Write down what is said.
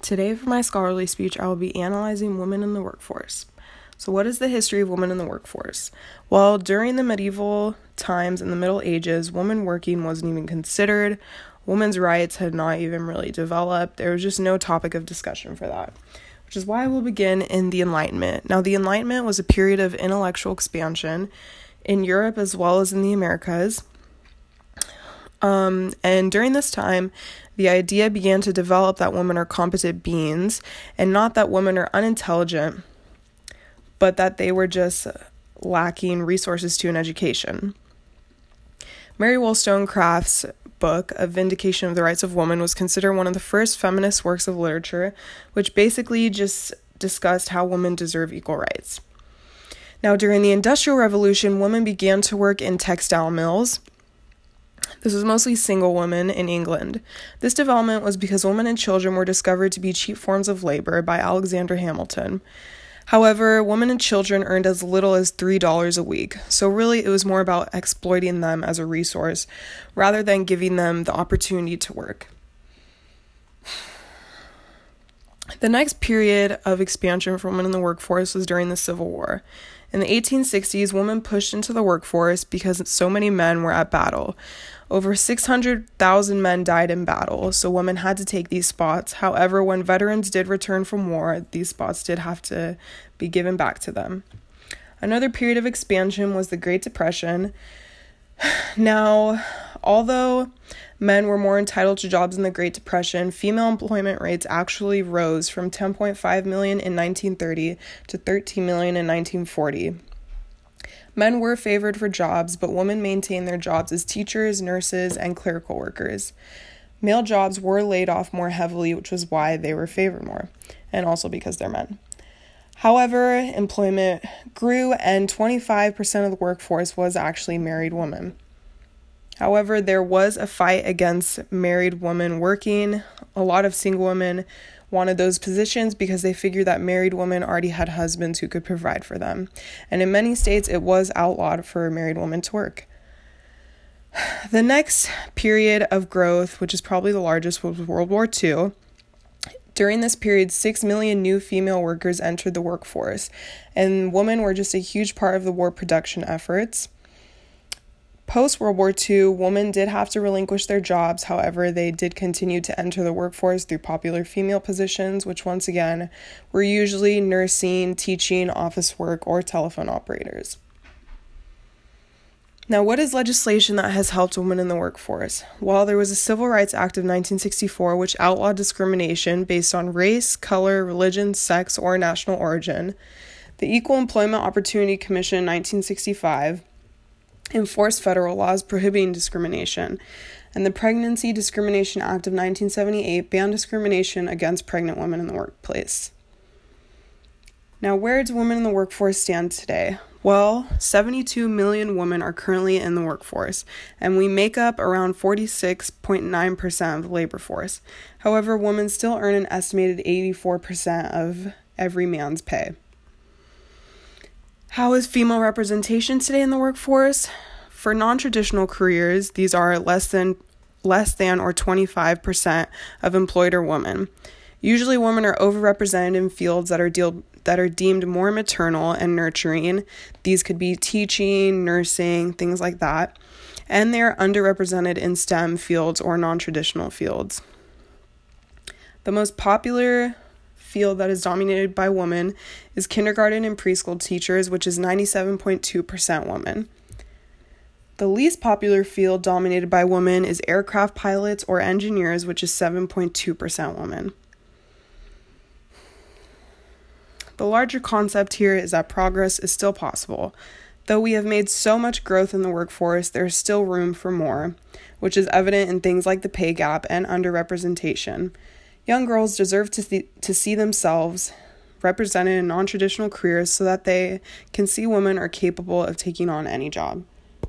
Today for my scholarly speech, I will be analyzing women in the workforce. So what is the history of women in the workforce? Well, during the medieval times and the Middle Ages, women working wasn't even considered. Women's rights had not even really developed. There was just no topic of discussion for that, which is why we'll begin in the Enlightenment. Now, the Enlightenment was a period of intellectual expansion in Europe as well as in the Americas. And during this time, the idea began to develop that women are competent beings, and not that women are unintelligent, but that they were just lacking resources to an education. Mary Wollstonecraft's book, A Vindication of the Rights of Woman, was considered one of the first feminist works of literature, which basically just discussed how women deserve equal rights. Now, during the Industrial Revolution, women began to work in textile mills. This was mostly single women in England. This development was because women and children were discovered to be cheap forms of labor by Alexander Hamilton. However, women and children earned as little as $3 a week, so really it was more about exploiting them as a resource rather than giving them the opportunity to work. The next period of expansion for women in the workforce was during the Civil War. In the 1860s, women pushed into the workforce because so many men were at battle. Over 600,000 men died in battle, so women had to take these spots. However, when veterans did return from war, these spots did have to be given back to them. Another period of expansion was the Great Depression. Now, although men were more entitled to jobs in the Great Depression, female employment rates actually rose from 10.5 million in 1930 to 13 million in 1940. Men were favored for jobs, but women maintained their jobs as teachers, nurses, and clerical workers. Male jobs were laid off more heavily, which was why they were favored more, and also because they're men. However, employment grew, and 25% of the workforce was actually married women. However, there was a fight against married women working. A lot of single women wanted those positions because they figured that married women already had husbands who could provide for them. And in many states, it was outlawed for a married woman to work. The next period of growth, which is probably the largest, was World War II. During this period, 6 million new female workers entered the workforce, and women were just a huge part of the war production efforts. Post-World War II, women did have to relinquish their jobs. However, they did continue to enter the workforce through popular female positions, which once again were usually nursing, teaching, office work, or telephone operators. Now, what is legislation that has helped women in the workforce? Well, there was a Civil Rights Act of 1964, which outlawed discrimination based on race, color, religion, sex, or national origin. The Equal Employment Opportunity Commission in 1965 enforced federal laws prohibiting discrimination, and the Pregnancy Discrimination Act of 1978 banned discrimination against pregnant women in the workplace. Now, where do women in the workforce stand today? Well, 72 million women are currently in the workforce, and we make up around 46.9% of the labor force. However, women still earn an estimated 84% of every man's pay. How is female representation today in the workforce? For non-traditional careers, these are less than or 25% of employer women. Usually, women are overrepresented in fields that are deemed more maternal and nurturing. These could be teaching, nursing, things like that. And they are underrepresented in STEM fields or non-traditional fields. The most popular field that is dominated by women is kindergarten and preschool teachers, which is 97.2% women. The least popular field dominated by women is aircraft pilots or engineers, which is 7.2% women. The larger concept here is that progress is still possible. Though we have made so much growth in the workforce, there is still room for more, which is evident in things like the pay gap and underrepresentation. Young girls deserve to see themselves represented in non-traditional careers so that they can see women are capable of taking on any job.